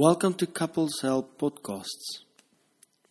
Welcome to Couples Help Podcasts.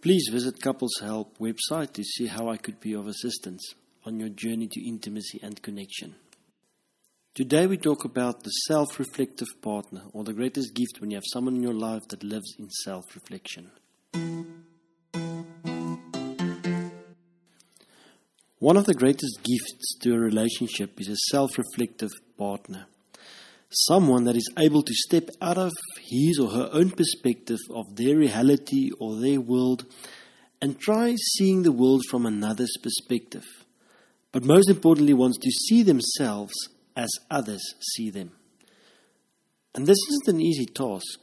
Please visit Couples Help website to see how I could be of assistance on your journey to intimacy and connection. Today we talk about the self-reflective partner, or the greatest gift when you have someone in your life that lives in self-reflection. One of the greatest gifts to a relationship is a self-reflective partner. Someone that is able to step out of his or her own perspective of their reality or their world and try seeing the world from another's perspective. But most importantly, wants to see themselves as others see them. And this isn't an easy task.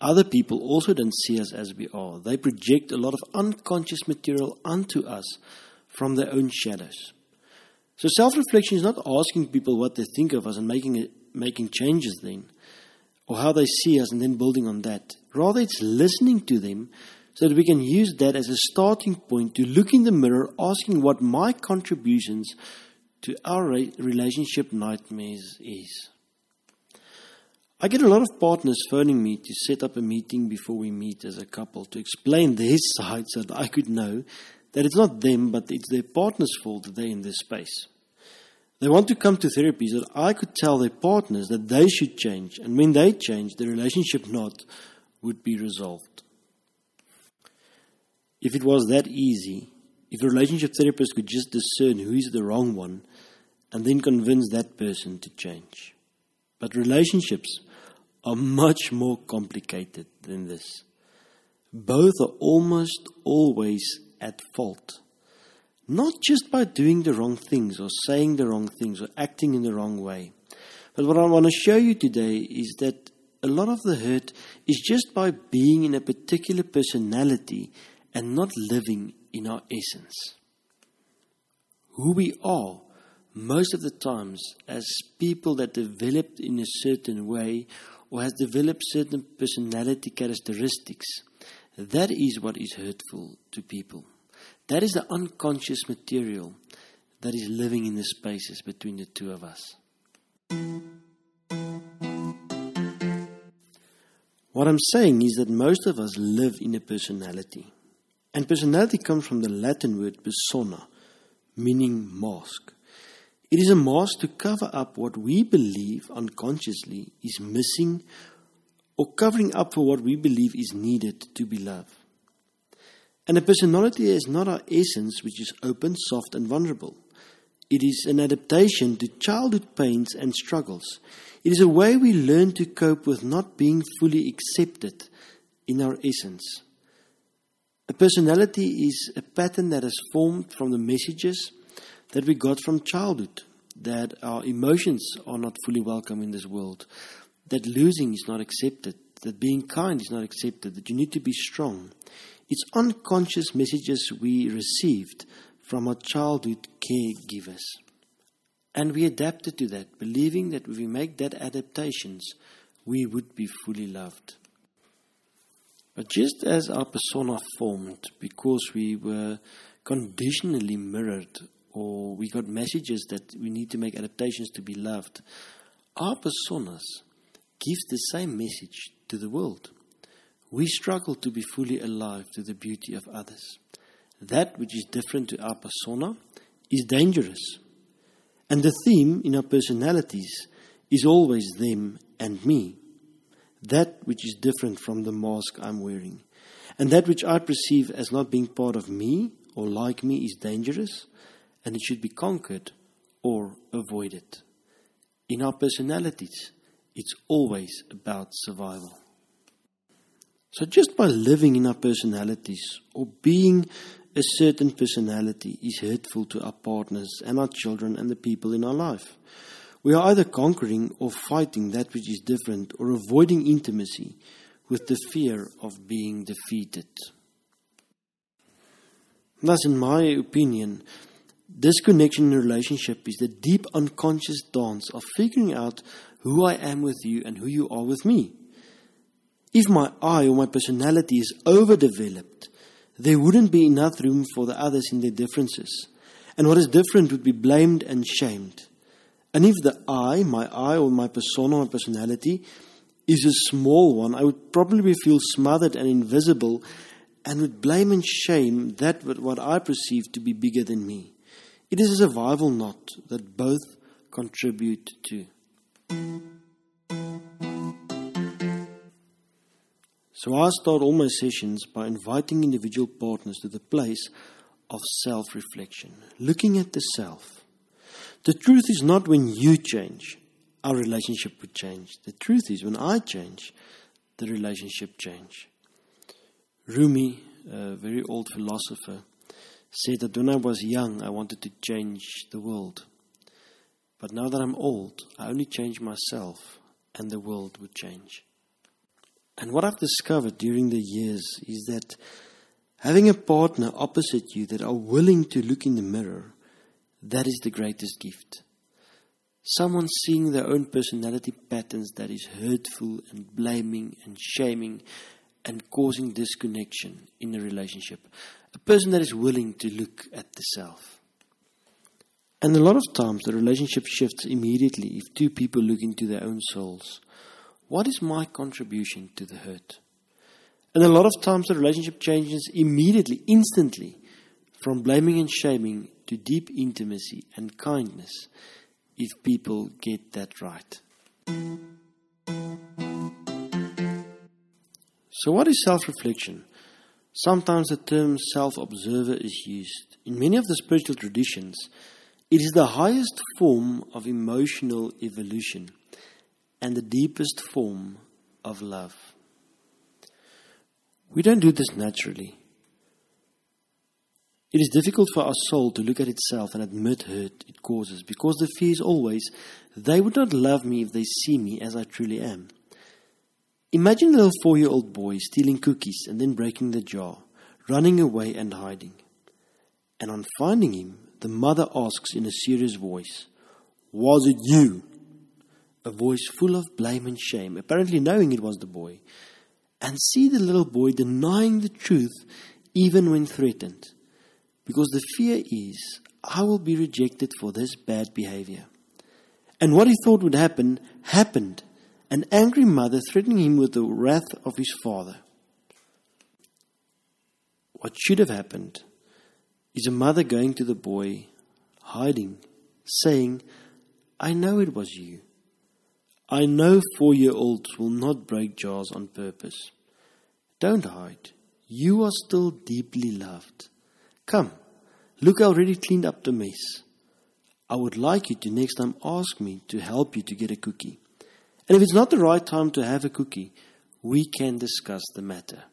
Other people also don't see us as we are. They project a lot of unconscious material onto us from their own shadows. So self-reflection is not asking people what they think of us and making changes then, or how they see us and then building on that. Rather, it's listening to them so that we can use that as a starting point to look in the mirror, asking what my contributions to our relationship nightmares is. I get a lot of partners phoning me to set up a meeting before we meet as a couple to explain their side so that I could know that it's not them, but it's their partner's fault that they're in this space. They want to come to therapy so that I could tell their partners that they should change, and when they change, the relationship knot would be resolved. If it was that easy, if a relationship therapist could just discern who is the wrong one and then convince that person to change. But relationships are much more complicated than this. Both are almost always at fault. Not just by doing the wrong things or saying the wrong things or acting in the wrong way. But what I want to show you today is that a lot of the hurt is just by being in a particular personality and not living in our essence. Who we are most of the times as people that developed in a certain way or has developed certain personality characteristics, that is what is hurtful to people. That is the unconscious material that is living in the spaces between the two of us. What I'm saying is that most of us live in a personality. And personality comes from the Latin word persona, meaning mask. It is a mask to cover up what we believe unconsciously is missing, or covering up for what we believe is needed to be loved. And a personality is not our essence, which is open, soft, and vulnerable. It is an adaptation to childhood pains and struggles. It is a way we learn to cope with not being fully accepted in our essence. A personality is a pattern that is formed from the messages that we got from childhood, that our emotions are not fully welcome in this world, that losing is not accepted, that being kind is not accepted, that you need to be strong. It's unconscious messages we received from our childhood caregivers. And we adapted to that, believing that if we make that adaptations, we would be fully loved. But just as our persona formed because we were conditionally mirrored, or we got messages that we need to make adaptations to be loved, our personas give the same message to the world. We struggle to be fully alive to the beauty of others. That which is different to our persona is dangerous. And the theme in our personalities is always them and me. That which is different from the mask I'm wearing. And that which I perceive as not being part of me or like me is dangerous, and it should be conquered or avoided. In our personalities, it's always about survival. So just by living in our personalities or being a certain personality is hurtful to our partners and our children and the people in our life. We are either conquering or fighting that which is different or avoiding intimacy with the fear of being defeated. Thus, in my opinion, this connection and relationship is the deep unconscious dance of figuring out who I am with you and who you are with me. If my I or my personality is overdeveloped, there wouldn't be enough room for the others in their differences. And what is different would be blamed and shamed. And if the I, my persona or personality, is a small one, I would probably feel smothered and invisible and would blame and shame that what I perceive to be bigger than me. It is a survival knot that both contribute to. So I start all my sessions by inviting individual partners to the place of self-reflection, looking at the self. The truth is not when you change, our relationship would change. The truth is when I change, the relationship change. Rumi, a very old philosopher, said that when I was young, I wanted to change the world. But now that I'm old, I only change myself and the world would change. And what I've discovered during the years is that having a partner opposite you that are willing to look in the mirror, that is the greatest gift. Someone seeing their own personality patterns that is hurtful and blaming and shaming and causing disconnection in a relationship. A person that is willing to look at the self. And a lot of times the relationship shifts immediately if two people look into their own souls. What is my contribution to the hurt? And a lot of times the relationship changes immediately, instantly, from blaming and shaming to deep intimacy and kindness, if people get that right. So what is self-reflection? Sometimes the term self-observer is used. In many of the spiritual traditions, it is the highest form of emotional evolution and the deepest form of love. We don't do this naturally. It is difficult for our soul to look at itself and admit hurt it causes, because the fear is always, they would not love me if they see me as I truly am. Imagine a little 4-year-old boy stealing cookies and then breaking the jar, running away and hiding. And on finding him, the mother asks in a serious voice, "Was it you?" A voice full of blame and shame, apparently knowing it was the boy. And see the little boy denying the truth even when threatened. Because the fear is, I will be rejected for this bad behavior. And what he thought would happen, happened. An angry mother threatening him with the wrath of his father. What should have happened is a mother going to the boy, hiding, saying, I know it was you. I know 4-year-olds will not break jars on purpose. Don't hide. You are still deeply loved. Come, look, I already cleaned up the mess. I would like you to next time ask me to help you to get a cookie. And if it's not the right time to have a cookie, we can discuss the matter.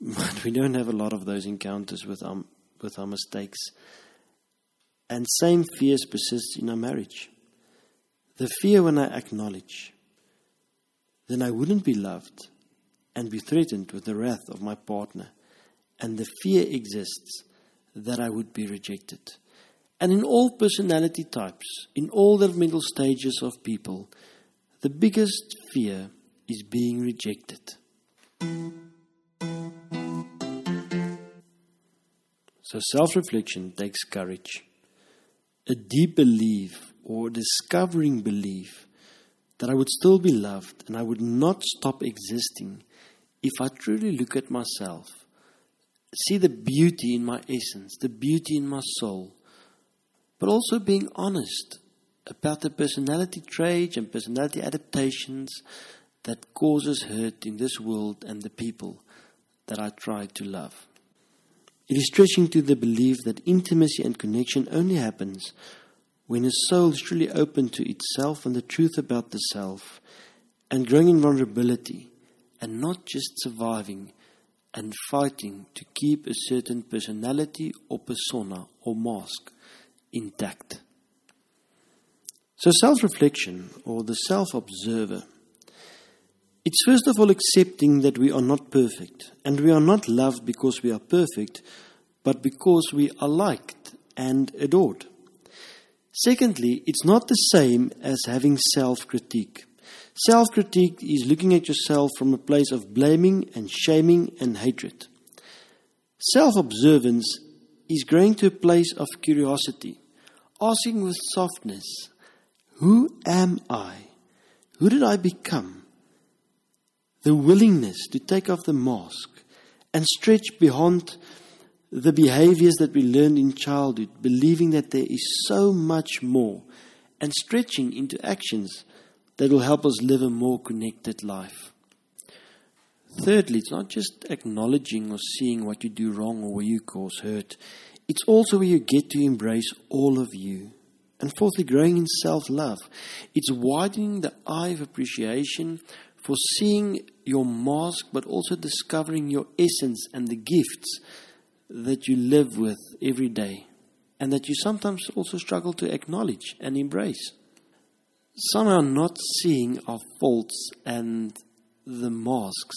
But we don't have a lot of those encounters with our mistakes. And same fears persist in our marriage. The fear when I acknowledge, then I wouldn't be loved and be threatened with the wrath of my partner. And the fear exists that I would be rejected. And in all personality types, in all the middle stages of people, the biggest fear is being rejected. So self-reflection takes courage. A deep belief or discovering belief that I would still be loved and I would not stop existing if I truly look at myself. See the beauty in my essence, the beauty in my soul, but also being honest about the personality traits and personality adaptations that causes hurt in this world and the people that I try to love. It is stretching to the belief that intimacy and connection only happens when a soul is truly open to itself and the truth about the self, and growing in vulnerability and not just surviving and fighting to keep a certain personality or persona or mask intact. So self-reflection, or the self-observer, it's first of all accepting that we are not perfect, and we are not loved because we are perfect, but because we are liked and adored. Secondly, it's not the same as having self-critique. Self-critique is looking at yourself from a place of blaming and shaming and hatred. Self-observance is growing to a place of curiosity, asking with softness, who am I? Who did I become? the willingness to take off the mask and stretch beyond the behaviors that we learned in childhood, believing that there is so much more, and stretching into actions that will help us live a more connected life. Thirdly, it's not just acknowledging or seeing what you do wrong or where you cause hurt. It's also where you get to embrace all of you. And fourthly, growing in self-love. It's widening the eye of appreciation for seeing your mask, but also discovering your essence and the gifts that you live with every day, and that you sometimes also struggle to acknowledge and embrace. Somehow not seeing our faults and the masks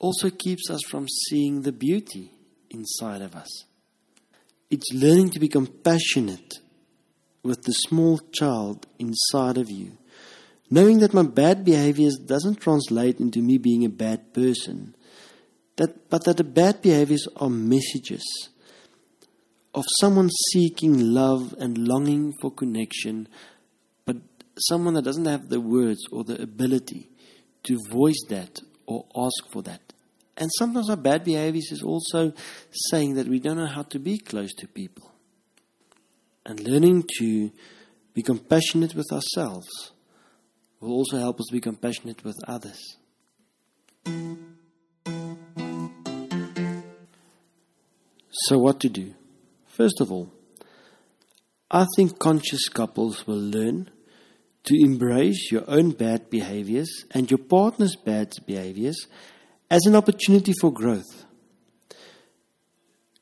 also keeps us from seeing the beauty inside of us. It's learning to be compassionate with the small child inside of you, knowing that my bad behaviors doesn't translate into me being a bad person, but that the bad behaviors are messages of someone seeking love and longing for connection, but someone that doesn't have the words or the ability to voice that or ask for that. And sometimes our bad behaviors is also saying that we don't know how to be close to people. And learning to be compassionate with ourselves will also help us be compassionate with others. So what to do? First of all, I think conscious couples will learn to embrace your own bad behaviors and your partner's bad behaviors as an opportunity for growth.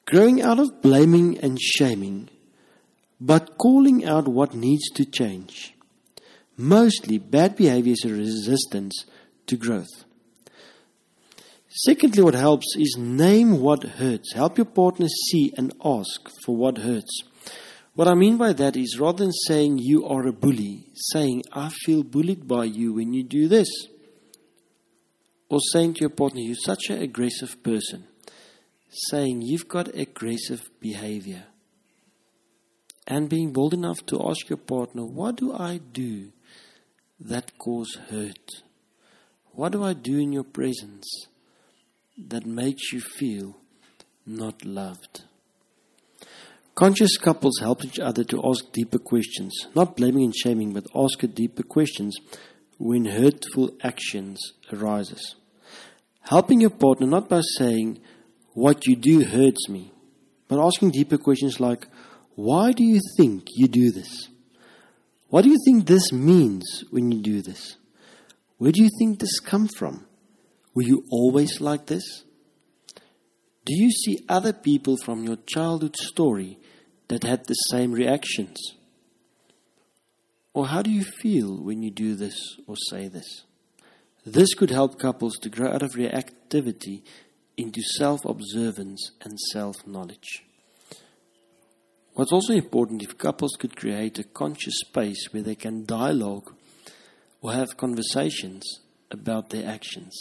Growing out of blaming and shaming, but calling out what needs to change. Mostly, bad behavior is a resistance to growth. Secondly, what helps is name what hurts. Help your partner see and ask for what hurts. What I mean by that is, rather than saying you are a bully, saying I feel bullied by you when you do this. Or saying to your partner, you're such an aggressive person. Saying you've got aggressive behavior. And being bold enough to ask your partner, what do I do that causes hurt? What do I do in your presence that makes you feel not loved? Conscious couples help each other to ask deeper questions, not blaming and shaming, but ask deeper questions when hurtful actions arises. Helping your partner not by saying, what you do hurts me, but asking deeper questions like, why do you think you do this? What do you think this means when you do this? Where do you think this come from? Were you always like this? Do you see other people from your childhood story that had the same reactions? Or how do you feel when you do this or say this? This could help couples to grow out of reactivity into self-observance and self-knowledge. What's also important, if couples could create a conscious space where they can dialogue or have conversations about their actions.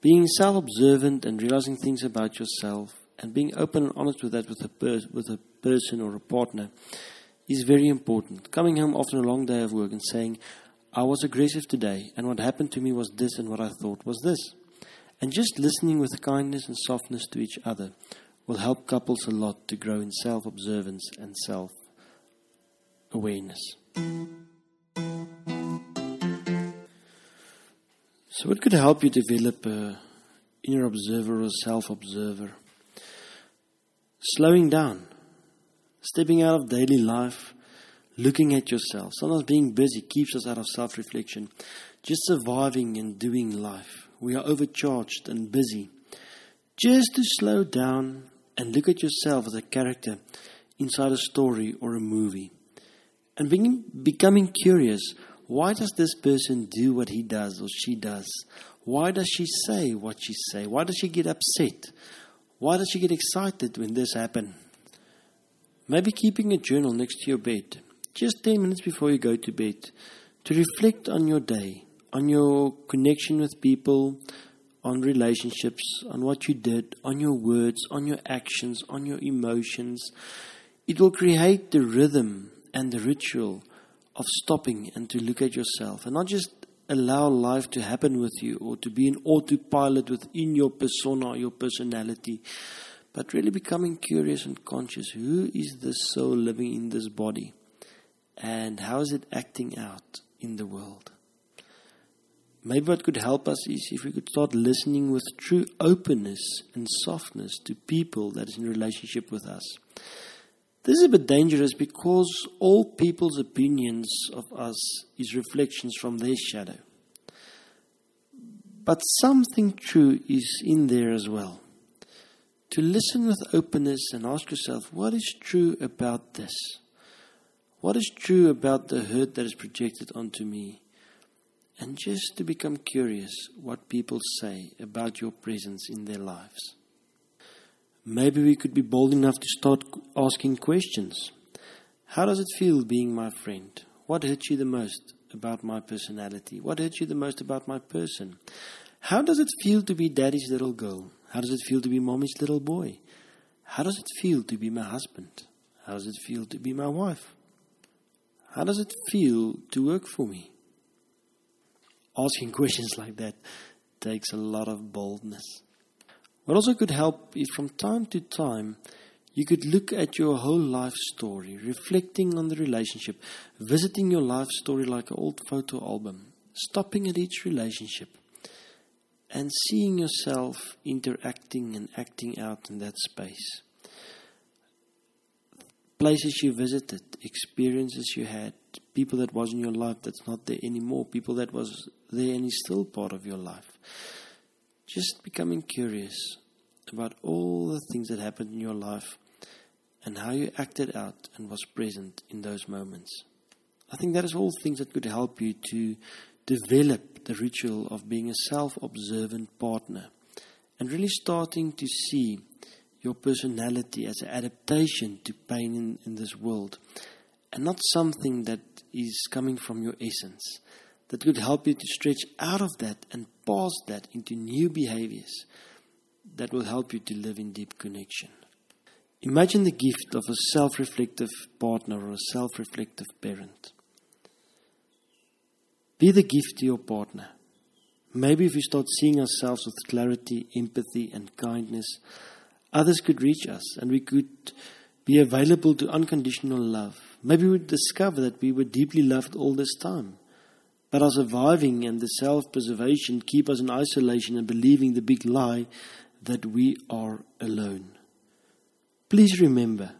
Being self-observant and realizing things about yourself and being open and honest with that with a person or a partner is very important. Coming home after a long day of work and saying, I was aggressive today and what happened to me was this and what I thought was this. And just listening with kindness and softness to each other will help couples a lot to grow in self-observance and self-awareness. So it could help you develop an inner observer or self-observer. Slowing down, stepping out of daily life, looking at yourself. Sometimes being busy keeps us out of self-reflection. Just surviving and doing life. We are overcharged and busy. Just to slow down and look at yourself as a character inside a story or a movie. And becoming curious, why does this person do what he does or she does? Why does she say what she says? Why does she get upset? Why does she get excited when this happens? Maybe keeping a journal next to your bed, just 10 minutes before you go to bed, to reflect on your day, on your connection with people, on relationships, on what you did, on your words, on your actions, on your emotions. It will create the rhythm and the ritual of stopping and to look at yourself. And not just allow life to happen with you or to be an autopilot within your persona, your personality, but really becoming curious and conscious. Who is this soul living in this body? And how is it acting out in the world? Maybe what could help us is if we could start listening with true openness and softness to people that is in relationship with us. This is a bit dangerous because all people's opinions of us is reflections from their shadow. But something true is in there as well. To listen with openness and ask yourself, what is true about this? What is true about the hurt that is projected onto me? And just to become curious what people say about your presence in their lives. Maybe we could be bold enough to start asking questions. How does it feel being my friend? What hurt you the most about my personality? What hurt you the most about my person? How does it feel to be daddy's little girl? How does it feel to be mommy's little boy? How does it feel to be my husband? How does it feel to be my wife? How does it feel to work for me? Asking questions like that takes a lot of boldness. What also could help is from time to time, you could look at your whole life story, reflecting on the relationship, visiting your life story like an old photo album, stopping at each relationship, and seeing yourself interacting and acting out in that space. Places you visited, experiences you had, people that was in your life that's not there anymore, people that was there and is still part of your life. Just becoming curious about all the things that happened in your life and how you acted out and was present in those moments. I think that is all things that could help you to develop the ritual of being a self-observant partner and really starting to see your personality as an adaptation to pain in this world, and not something that is coming from your essence, that could help you to stretch out of that and pass that into new behaviors that will help you to live in deep connection. Imagine the gift of a self-reflective partner or a self-reflective parent. Be the gift to your partner. Maybe if we start seeing ourselves with clarity, empathy, and kindness, others could reach us and we could be available to unconditional love. Maybe we would discover that we were deeply loved all this time. But our surviving and the self-preservation keep us in isolation and believing the big lie that we are alone. Please remember,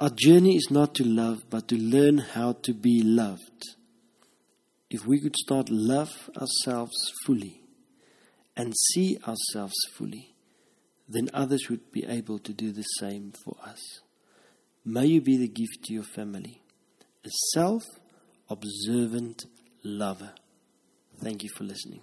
our journey is not to love, but to learn how to be loved. If we could start love ourselves fully and see ourselves fully, then others would be able to do the same for us. May you be the gift to your family, a self-observant lover. Thank you for listening.